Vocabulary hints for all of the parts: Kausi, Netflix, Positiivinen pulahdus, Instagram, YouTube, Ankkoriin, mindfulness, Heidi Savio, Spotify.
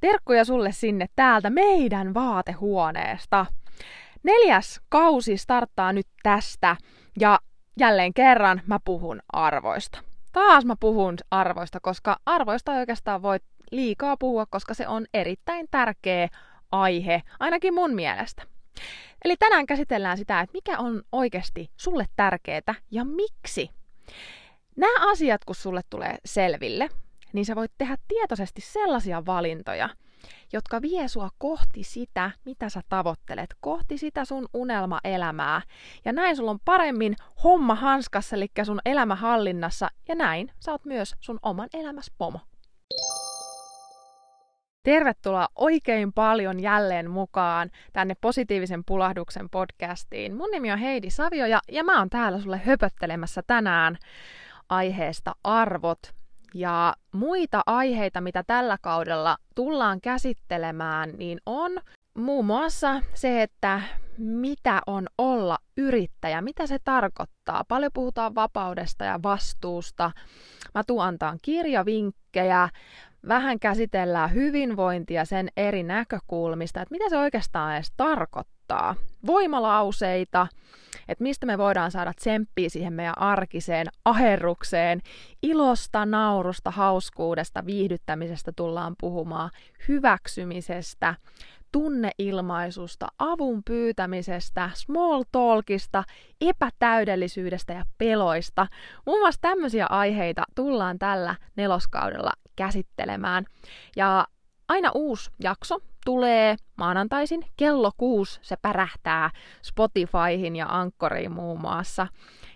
Terkkuja sulle sinne täältä meidän vaatehuoneesta. 4. kausi starttaa nyt tästä ja jälleen kerran mä puhun arvoista. Taas mä puhun arvoista, koska arvoista oikeastaan voi liikaa puhua, koska se on erittäin tärkeä aihe, ainakin mun mielestä. Eli tänään käsitellään sitä, että mikä on oikeasti sulle tärkeetä ja miksi. Nämä asiat, kun sulle tulee selville, niin sä voit tehdä tietoisesti sellaisia valintoja, jotka vie sua kohti sitä, mitä sä tavoittelet, kohti sitä sun unelmaelämää. Ja näin sulla on paremmin homma hanskassa, eli sun elämä hallinnassa, ja näin sä oot myös sun oman elämäs pomo. Tervetuloa oikein paljon jälleen mukaan tänne Positiivisen pulahduksen podcastiin. Mun nimi on Heidi Savio ja mä oon täällä sulle höpöttelemässä tänään aiheesta arvot. Ja muita aiheita, mitä tällä kaudella tullaan käsittelemään, niin on muun muassa se, että mitä on olla yrittäjä, mitä se tarkoittaa. Paljon puhutaan vapaudesta ja vastuusta. Mä tuun antaan kirjavinkkejä. Vähän käsitellään hyvinvointia sen eri näkökulmista, että mitä se oikeastaan edes tarkoittaa. Voimalauseita, että mistä me voidaan saada tsemppiä siihen meidän arkiseen aherrukseen. Ilosta, naurusta, hauskuudesta, viihdyttämisestä tullaan puhumaan, hyväksymisestä, tunneilmaisusta, avun pyytämisestä, small talkista, epätäydellisyydestä ja peloista. Muun muassa tämmöisiä aiheita tullaan tällä neloskaudella käsittelemään. Ja aina uusi jakso tulee maanantaisin kello 6. Se pärähtää Spotifyhin ja Ankkoriin muun muassa.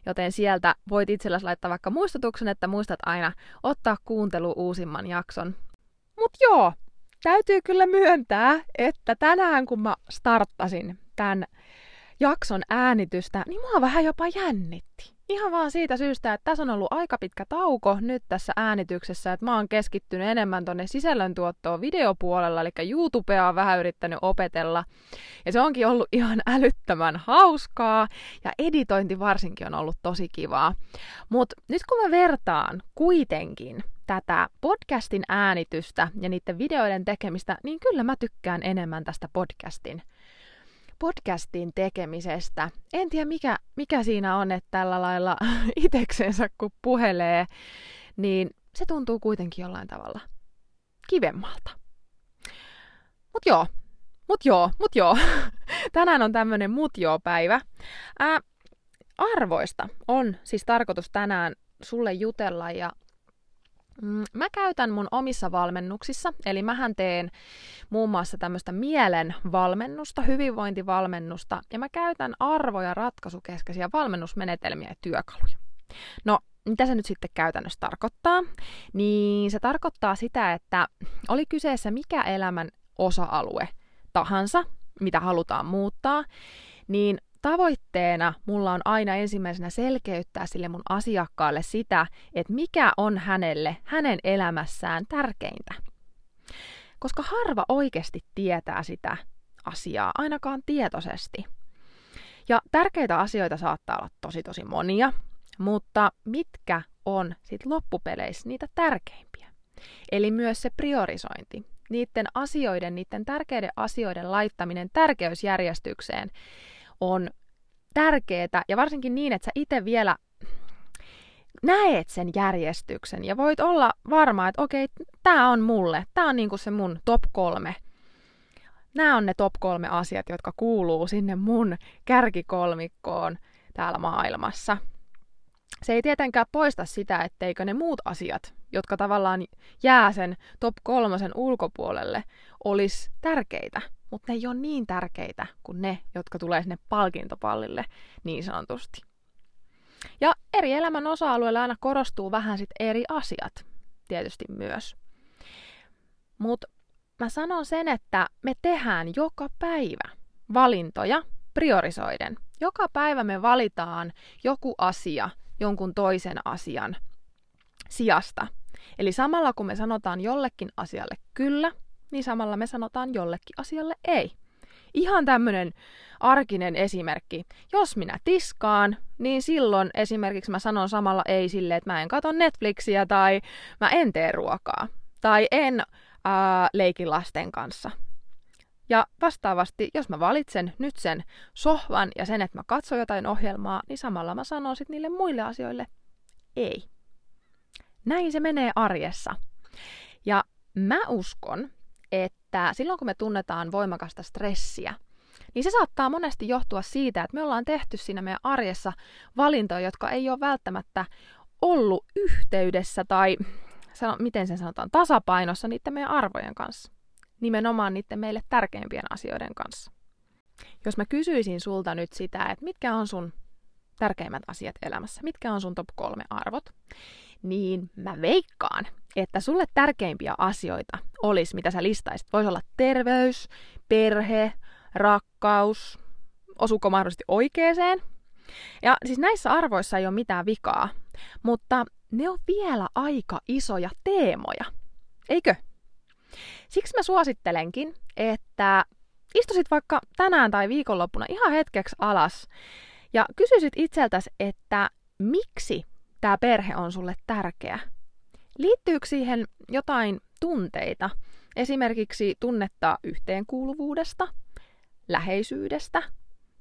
Joten sieltä voit itsellesi laittaa vaikka muistutuksen, että muistat aina ottaa kuuntelu uusimman jakson. Mut joo, täytyy kyllä myöntää, että tänään kun mä starttasin tämän jakson äänitystä, niin mua vähän jopa jännitti. Ihan vaan siitä syystä, että tässä on ollut aika pitkä tauko nyt tässä äänityksessä, että mä oon keskittynyt enemmän tonne sisällöntuottoon videopuolella, eli YouTubea on vähän yrittänyt opetella. Ja se onkin ollut ihan älyttömän hauskaa, ja editointi varsinkin on ollut tosi kivaa. Mut nyt kun mä vertaan kuitenkin tätä podcastin äänitystä ja niiden videoiden tekemistä, niin kyllä mä tykkään enemmän tästä podcastin tekemisestä. En tiedä mikä siinä on, että tällä lailla itseksensä kun puhelee, niin se tuntuu kuitenkin jollain tavalla kivemmalta. Mut joo. Tänään on tämmönen mut joo päivä. Arvoista on siis tarkoitus tänään sulle jutella ja mä käytän mun omissa valmennuksissa, eli mähän teen muun muassa tämmöistä mielenvalmennusta, hyvinvointivalmennusta, ja mä käytän arvoja, ratkaisukeskeisiä valmennusmenetelmiä ja työkaluja. No, mitä se nyt sitten käytännössä tarkoittaa? Niin se tarkoittaa sitä, että oli kyseessä mikä elämän osa-alue tahansa, mitä halutaan muuttaa, niin tavoitteena mulla on aina ensimmäisenä selkeyttää sille mun asiakkaalle sitä, että mikä on hänelle, hänen elämässään tärkeintä. Koska harva oikeasti tietää sitä asiaa, ainakaan tietoisesti. Ja tärkeitä asioita saattaa olla tosi monia, mutta mitkä on sit loppupeleissä niitä tärkeimpiä? Eli myös se priorisointi, niiden tärkeiden asioiden laittaminen tärkeysjärjestykseen, on tärkeetä, ja varsinkin niin, että sä itse vielä näet sen järjestyksen, ja voit olla varma, että okei, tää on mulle, tää on niinku se mun top 3. Nämä on ne top 3 asiat, jotka kuuluu sinne mun kärkikolmikkoon täällä maailmassa. Se ei tietenkään poista sitä, etteikö ne muut asiat, jotka tavallaan jää sen top 3 ulkopuolelle, olisi tärkeitä. Mutta ne ei ole niin tärkeitä kuin ne, jotka tulee sinne palkintopallille niin sanotusti. Ja eri elämän osa-alueilla aina korostuu vähän sit eri asiat tietysti myös. Mutta mä sanon sen, että me tehdään joka päivä valintoja priorisoiden. Joka päivä me valitaan joku asia jonkun toisen asian sijasta. Eli samalla kun me sanotaan jollekin asialle kyllä, niin samalla me sanotaan jollekin asialle ei. Ihan tämmönen arkinen esimerkki. Jos minä tiskaan, niin silloin esimerkiksi mä sanon samalla ei sille, että mä en katso Netflixiä tai mä en tee ruokaa. Tai en leikin lasten kanssa. Ja vastaavasti, jos mä valitsen nyt sen sohvan ja sen, että mä katson jotain ohjelmaa, niin samalla mä sanon sitten niille muille asioille ei. Näin se menee arjessa. Ja mä uskon, että silloin kun me tunnetaan voimakasta stressiä, niin se saattaa monesti johtua siitä, että me ollaan tehty siinä meidän arjessa valintoja, jotka ei ole välttämättä ollut yhteydessä tai miten sen sanotaan, tasapainossa niiden meidän arvojen kanssa. Nimenomaan niiden meille tärkeimpien asioiden kanssa. Jos mä kysyisin sulta nyt sitä, että mitkä on sun tärkeimmät asiat elämässä, mitkä on sun top 3 arvot, niin mä veikkaan, että sulle tärkeimpiä asioita olisi, mitä sä listaisit. Voisi olla terveys, perhe, rakkaus, osuuko mahdollisesti oikeeseen. Ja siis näissä arvoissa ei ole mitään vikaa, mutta ne on vielä aika isoja teemoja, eikö? Siksi mä suosittelenkin, että istuisit vaikka tänään tai viikonloppuna ihan hetkeksi alas ja kysyisit itseltäsi, että miksi tämä perhe on sulle tärkeä? Liittyykö siihen jotain tunteita? Esimerkiksi tunnetta yhteenkuuluvuudesta, läheisyydestä?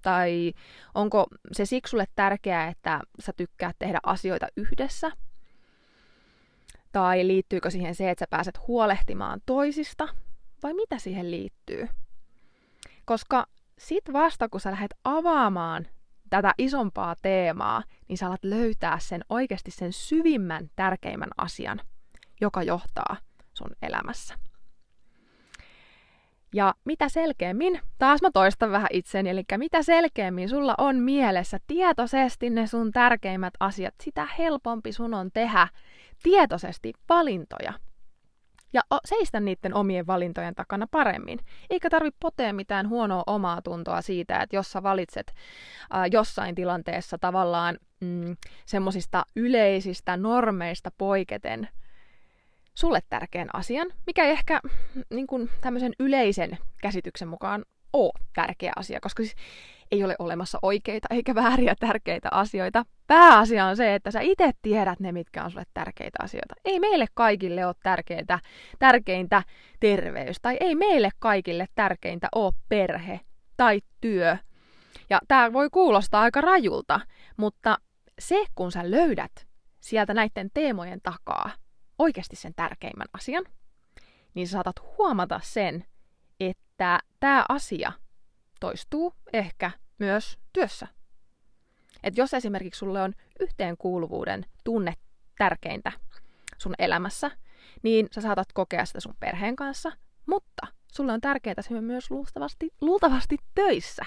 Tai onko se siksi sulle tärkeää, että sä tykkäät tehdä asioita yhdessä? Tai liittyykö siihen se, että sä pääset huolehtimaan toisista? Vai mitä siihen liittyy? Koska sit vasta, kun sä lähdet avaamaan tätä isompaa teemaa, niin sä alat löytää sen oikeasti sen syvimmän, tärkeimmän asian, joka johtaa sun elämässä. Ja mitä selkeämmin, taas mä toistan vähän itseni, eli mitä selkeämmin sulla on mielessä tietoisesti ne sun tärkeimmät asiat, sitä helpompi sun on tehdä tietoisesti valintoja. Ja seistä niiden omien valintojen takana paremmin. Eikä tarvitse potea mitään huonoa omaa tuntoa siitä, että jos sä valitset jossain tilanteessa tavallaan semmosista yleisistä normeista poiketen sulle tärkeän asian, mikä ei ehkä niin kuin tämmöisen yleisen käsityksen mukaan ole tärkeä asia, koska siis ei ole olemassa oikeita eikä vääriä tärkeitä asioita. Pääasia on se, että sä itse tiedät ne, mitkä on sulle tärkeitä asioita. Ei meille kaikille ole tärkeintä terveys, tai ei meille kaikille tärkeintä ole perhe tai työ. Ja tää voi kuulostaa aika rajulta, mutta se, kun sä löydät sieltä näiden teemojen takaa oikeasti sen tärkeimmän asian, niin sä saatat huomata sen, että tämä asia toistuu ehkä myös työssä. Et jos esimerkiksi sulle on yhteenkuuluvuuden tunne tärkeintä sun elämässä, niin sä saatat kokea sitä sun perheen kanssa, mutta sulle on tärkeää se myös luultavasti töissä,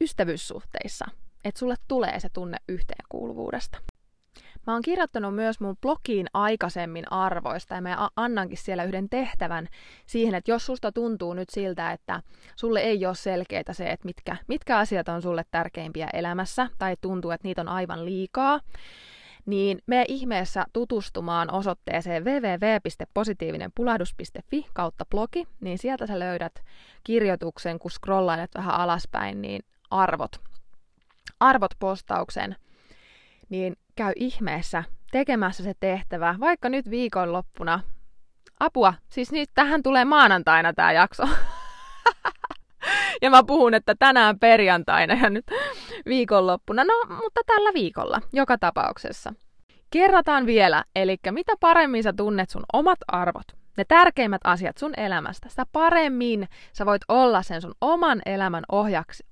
ystävyyssuhteissa, että sulle tulee se tunne yhteenkuuluvuudesta. Mä oon kirjoittanut myös mun blogiin aikaisemmin arvoista ja mä annankin siellä yhden tehtävän siihen, että jos susta tuntuu nyt siltä, että sulle ei ole selkeää se, että mitkä asiat on sulle tärkeimpiä elämässä tai tuntuu, että niitä on aivan liikaa, niin mene ihmeessä tutustumaan osoitteeseen www.positiivinenpulahdus.fi/blogi, niin sieltä sä löydät kirjoituksen, kun scrollailet vähän alaspäin, niin arvot postauksen, niin käy ihmeessä tekemässä se tehtävä, vaikka nyt viikonloppuna. Apua, siis nyt tähän tulee maanantaina tämä jakso. Ja mä puhun, että tänään perjantaina ja nyt viikonloppuna. No, mutta tällä viikolla, joka tapauksessa. Kerrataan vielä, eli mitä paremmin sä tunnet sun omat arvot, ne tärkeimmät asiat sun elämästä, sitä paremmin sä voit olla sen sun oman elämän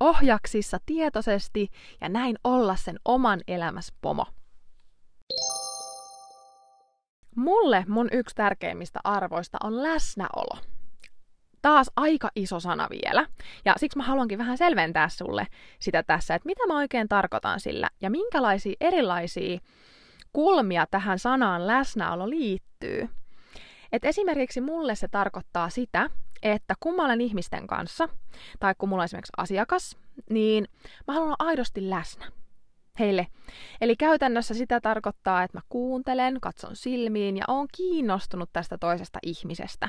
ohjaksissa tietoisesti ja näin olla sen oman elämäs pomo. Mulle mun yksi tärkeimmistä arvoista on läsnäolo. Taas aika iso sana vielä. Ja siksi mä haluankin vähän selventää sulle sitä tässä, että mitä mä oikein tarkoitan sillä ja minkälaisia erilaisia kulmia tähän sanaan läsnäolo liittyy. Et esimerkiksi mulle se tarkoittaa sitä, että kun mä olen ihmisten kanssa, tai kun mulla on esimerkiksi asiakas, niin mä haluan olla aidosti läsnä heille. Eli käytännössä sitä tarkoittaa, että mä kuuntelen, katson silmiin ja oon kiinnostunut tästä toisesta ihmisestä.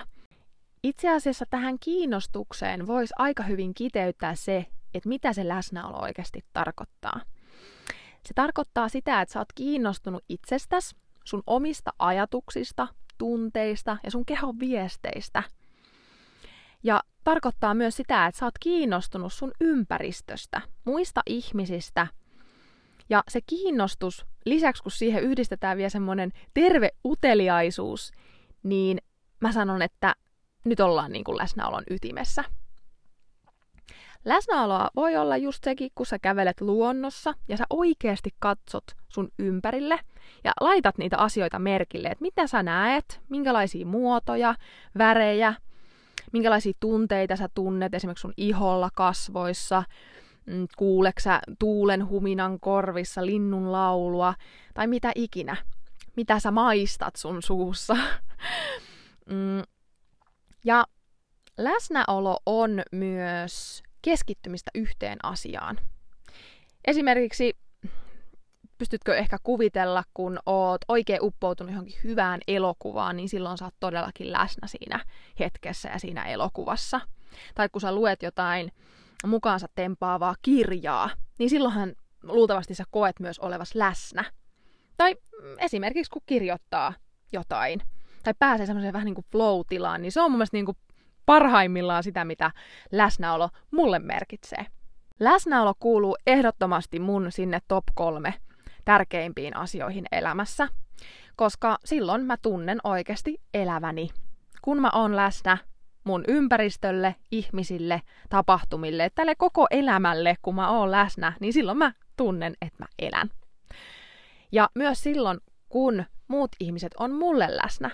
Itse asiassa tähän kiinnostukseen voisi aika hyvin kiteyttää se, että mitä se läsnäolo oikeasti tarkoittaa. Se tarkoittaa sitä, että sä oot kiinnostunut itsestäsi, sun omista ajatuksista, tunteista ja sun kehon viesteistä. Ja tarkoittaa myös sitä, että sä oot kiinnostunut sun ympäristöstä, muista ihmisistä. Ja se kiinnostus, lisäksi kun siihen yhdistetään vielä semmoinen terve uteliaisuus, niin mä sanon, että nyt ollaan niin kuin läsnäolon ytimessä. Läsnäoloa voi olla just sekin, kun sä kävelet luonnossa ja sä oikeasti katsot sun ympärille ja laitat niitä asioita merkille, että mitä sä näet, minkälaisia muotoja, värejä, minkälaisia tunteita sä tunnet esimerkiksi sun iholla, kasvoissa, kuuleksä tuulen huminan korvissa, linnun laulua tai mitä ikinä, mitä sä maistat sun suussa. Ja läsnäolo on myös keskittymistä yhteen asiaan. Esimerkiksi pystytkö ehkä kuvitella, kun oot oikein uppoutunut johonkin hyvään elokuvaan, niin silloin sä oot todellakin läsnä siinä hetkessä ja siinä elokuvassa. Tai kun sä luet jotain mukaansa tempaavaa kirjaa, niin silloinhan luultavasti sä koet myös olevas läsnä. Tai esimerkiksi kun kirjoittaa jotain tai pääsee semmoiseen vähän niin kuin flow-tilaan, niin se on mun mielestä niin kuin parhaimmillaan sitä, mitä läsnäolo mulle merkitsee. Läsnäolo kuuluu ehdottomasti mun sinne top 3 tärkeimpiin asioihin elämässä, koska silloin mä tunnen oikeasti eläväni. Kun mä oon läsnä mun ympäristölle, ihmisille, tapahtumille, tälle koko elämälle, kun mä oon läsnä, niin silloin mä tunnen, että mä elän. Ja myös silloin, kun muut ihmiset on mulle läsnä,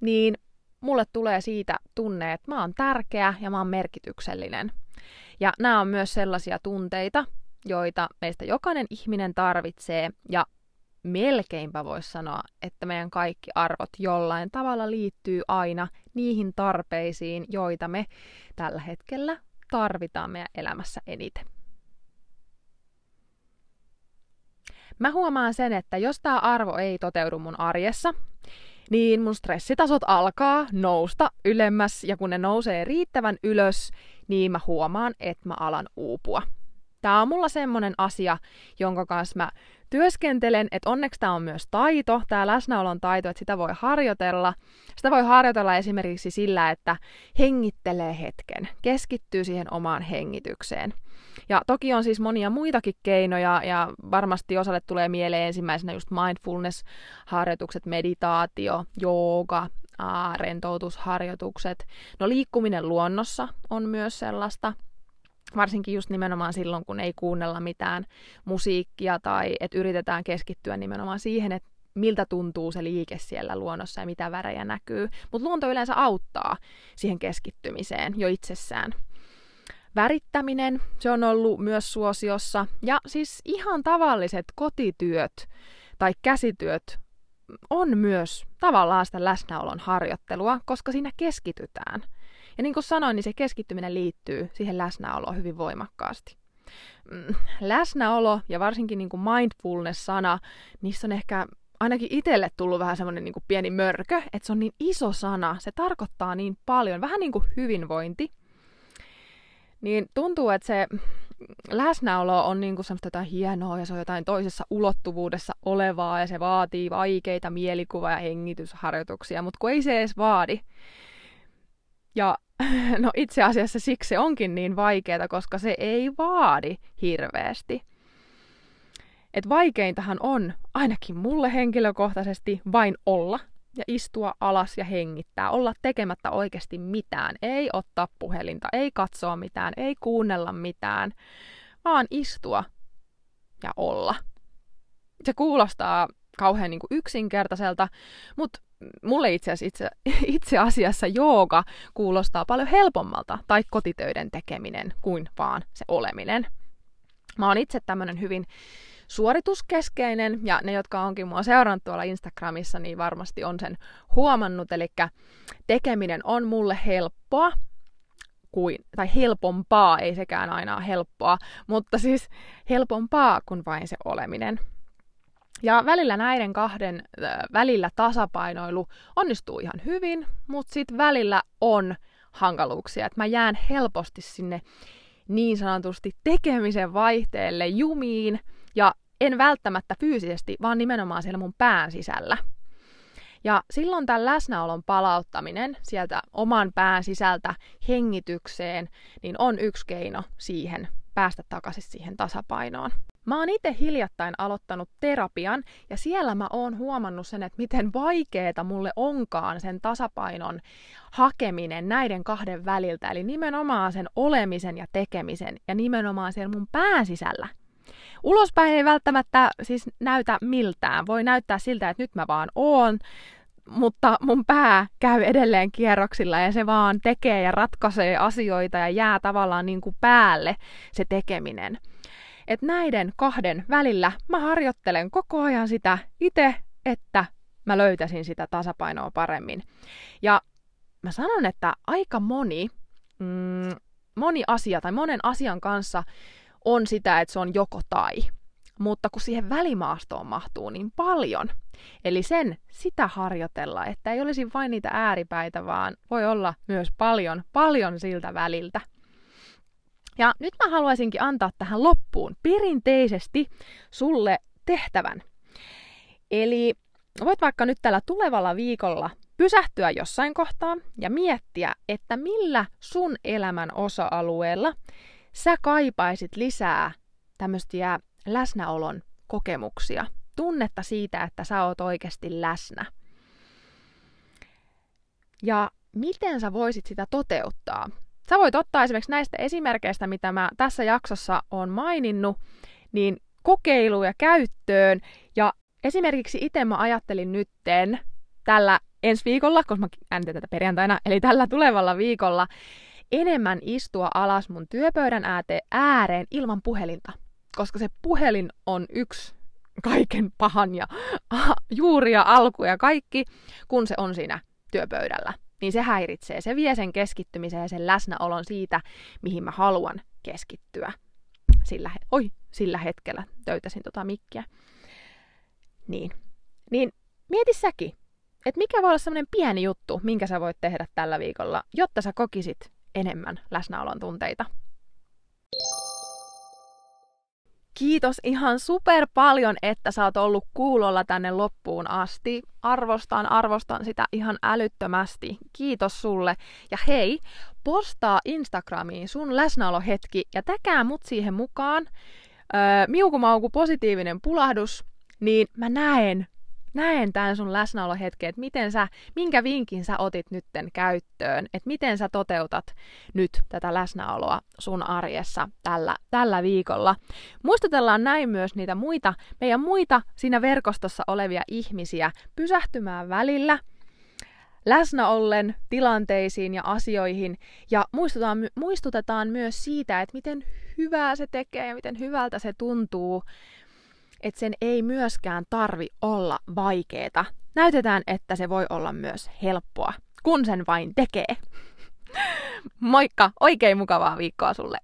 niin mulle tulee siitä tunne, että mä oon tärkeä ja mä oon merkityksellinen. Ja nämä on myös sellaisia tunteita, joita meistä jokainen ihminen tarvitsee. Ja melkeinpä voisi sanoa, että meidän kaikki arvot jollain tavalla liittyy aina niihin tarpeisiin, joita me tällä hetkellä tarvitaan meidän elämässä eniten. Mä huomaan sen, että jos tää arvo ei toteudu mun arjessa, niin mun stressitasot alkaa nousta ylemmäs, ja kun ne nousee riittävän ylös, niin mä huomaan, että mä alan uupua. Tää on mulla semmonen asia, jonka kanssa mä työskentelen, että onneksi tää on myös taito, tää läsnäolon taito, että sitä voi harjoitella. Sitä voi harjoitella esimerkiksi sillä, että hengittelee hetken, keskittyy siihen omaan hengitykseen. Ja toki on siis monia muitakin keinoja, ja varmasti osalle tulee mieleen ensimmäisenä just mindfulness-harjoitukset, meditaatio, jooga, rentoutusharjoitukset. No liikkuminen luonnossa on myös sellaista. Varsinkin just nimenomaan silloin, kun ei kuunnella mitään musiikkia tai että yritetään keskittyä nimenomaan siihen, että miltä tuntuu se liike siellä luonnossa ja mitä värejä näkyy. Mutta luonto yleensä auttaa siihen keskittymiseen jo itsessään. Värittäminen, se on ollut myös suosiossa. Ja siis ihan tavalliset kotityöt tai käsityöt on myös tavallaan sitä läsnäolon harjoittelua, koska siinä keskitytään. Ja niin kuin sanoin, niin se keskittyminen liittyy siihen läsnäoloon hyvin voimakkaasti. Läsnäolo ja varsinkin niin kuin mindfulness-sana, niissä on ehkä ainakin itselle tullut vähän semmoinen niin kuin pieni mörkö, että se on niin iso sana, se tarkoittaa niin paljon, vähän niin kuin hyvinvointi. Niin tuntuu, että se läsnäolo on niin kuin semmoista jotain hienoa ja se on jotain toisessa ulottuvuudessa olevaa ja se vaatii vaikeita mielikuva- ja hengitysharjoituksia, mutta kun ei se edes vaadi. Ja no itse asiassa siksi se onkin niin vaikeaa, koska se ei vaadi hirveästi. Et vaikeintahan on, ainakin mulle henkilökohtaisesti, vain olla ja istua alas ja hengittää. Olla tekemättä oikeasti mitään, ei ottaa puhelinta, ei katsoa mitään, ei kuunnella mitään, vaan istua ja olla. Se kuulostaa kauhean niin kuin yksinkertaiselta, mutta mulle itse asiassa jooga kuulostaa paljon helpommalta tai kotitöiden tekeminen kuin vaan se oleminen. Mä oon itse tämmönen hyvin suorituskeskeinen ja ne, jotka onkin mua seurannut tuolla Instagramissa, niin varmasti on sen huomannut. Eli tekeminen on mulle helpompaa, ei sekään aina ole helppoa, mutta siis helpompaa kuin vain se oleminen. Ja välillä näiden kahden välillä tasapainoilu onnistuu ihan hyvin, mutta sitten välillä on hankaluuksia. Et mä jään helposti sinne niin sanotusti tekemisen vaihteelle jumiin ja en välttämättä fyysisesti, vaan nimenomaan siellä mun pään sisällä. Ja silloin tämän läsnäolon palauttaminen sieltä oman pään sisältä hengitykseen, niin on yksi keino siihen päästä takaisin siihen tasapainoon. Mä oon itse hiljattain aloittanut terapian ja siellä mä oon huomannut sen, että miten vaikeeta mulle onkaan sen tasapainon hakeminen näiden kahden väliltä. Eli nimenomaan sen olemisen ja tekemisen ja nimenomaan siellä mun pään sisällä. Ulospäin ei välttämättä siis näytä miltään. Voi näyttää siltä, että nyt mä vaan oon, mutta mun pää käy edelleen kierroksilla ja se vaan tekee ja ratkaisee asioita ja jää tavallaan niin kuin päälle se tekeminen. Et näiden kahden välillä mä harjoittelen koko ajan sitä itse, että mä löytäisin sitä tasapainoa paremmin. Ja mä sanon, että aika moni asia tai monen asian kanssa on sitä, että se on joko tai. Mutta kun siihen välimaastoon mahtuu niin paljon, eli sitä harjoitella, että ei olisi vain niitä ääripäitä, vaan voi olla myös paljon, paljon siltä väliltä. Ja nyt mä haluaisinkin antaa tähän loppuun perinteisesti sulle tehtävän. Eli voit vaikka nyt tällä tulevalla viikolla pysähtyä jossain kohtaa ja miettiä, että millä sun elämän osa-alueella sä kaipaisit lisää tämmöisiä läsnäolon kokemuksia, tunnetta siitä, että sä oot oikeasti läsnä. Ja miten sä voisit sitä toteuttaa? Sä voit ottaa esimerkiksi näistä esimerkkeistä, mitä mä tässä jaksossa oon maininnut, niin kokeiluja käyttöön. Ja esimerkiksi itse mä ajattelin nytten tällä ensi viikolla, koska mä äänitän tätä perjantaina, eli tällä tulevalla viikolla, enemmän istua alas mun työpöydän ääreen ilman puhelinta. Koska se puhelin on yksi kaiken pahan ja juuri ja alku ja kaikki, kun se on siinä työpöydällä. Niin se häiritsee, se vie sen keskittymisen ja sen läsnäolon siitä, mihin mä haluan keskittyä sillä hetkellä. Töytäsin tota mikkiä. Niin mieti säkin, että mikä voi olla semmoinen pieni juttu, minkä sä voit tehdä tällä viikolla, jotta sä kokisit enemmän läsnäolon tunteita. Kiitos ihan super paljon, että sä oot ollut kuulolla tänne loppuun asti. Arvostan sitä ihan älyttömästi. Kiitos sulle. Ja hei, postaa Instagramiin sun läsnäolohetki ja täkää mut siihen mukaan. Miukumauku positiivinen pulahdus, niin mä näen tämän sun läsnäolohetken, että minkä vinkin sä otit nytten käyttöön, että miten sä toteutat nyt tätä läsnäoloa sun arjessa tällä viikolla. Muistutellaan näin myös niitä meidän muita siinä verkostossa olevia ihmisiä pysähtymään välillä läsnäollen tilanteisiin ja asioihin ja muistutetaan myös siitä, että miten hyvää se tekee ja miten hyvältä se tuntuu. Että sen ei myöskään tarvi olla vaikeeta. Näytetään, että se voi olla myös helppoa, kun sen vain tekee. Moikka! Oikein mukavaa viikkoa sulle!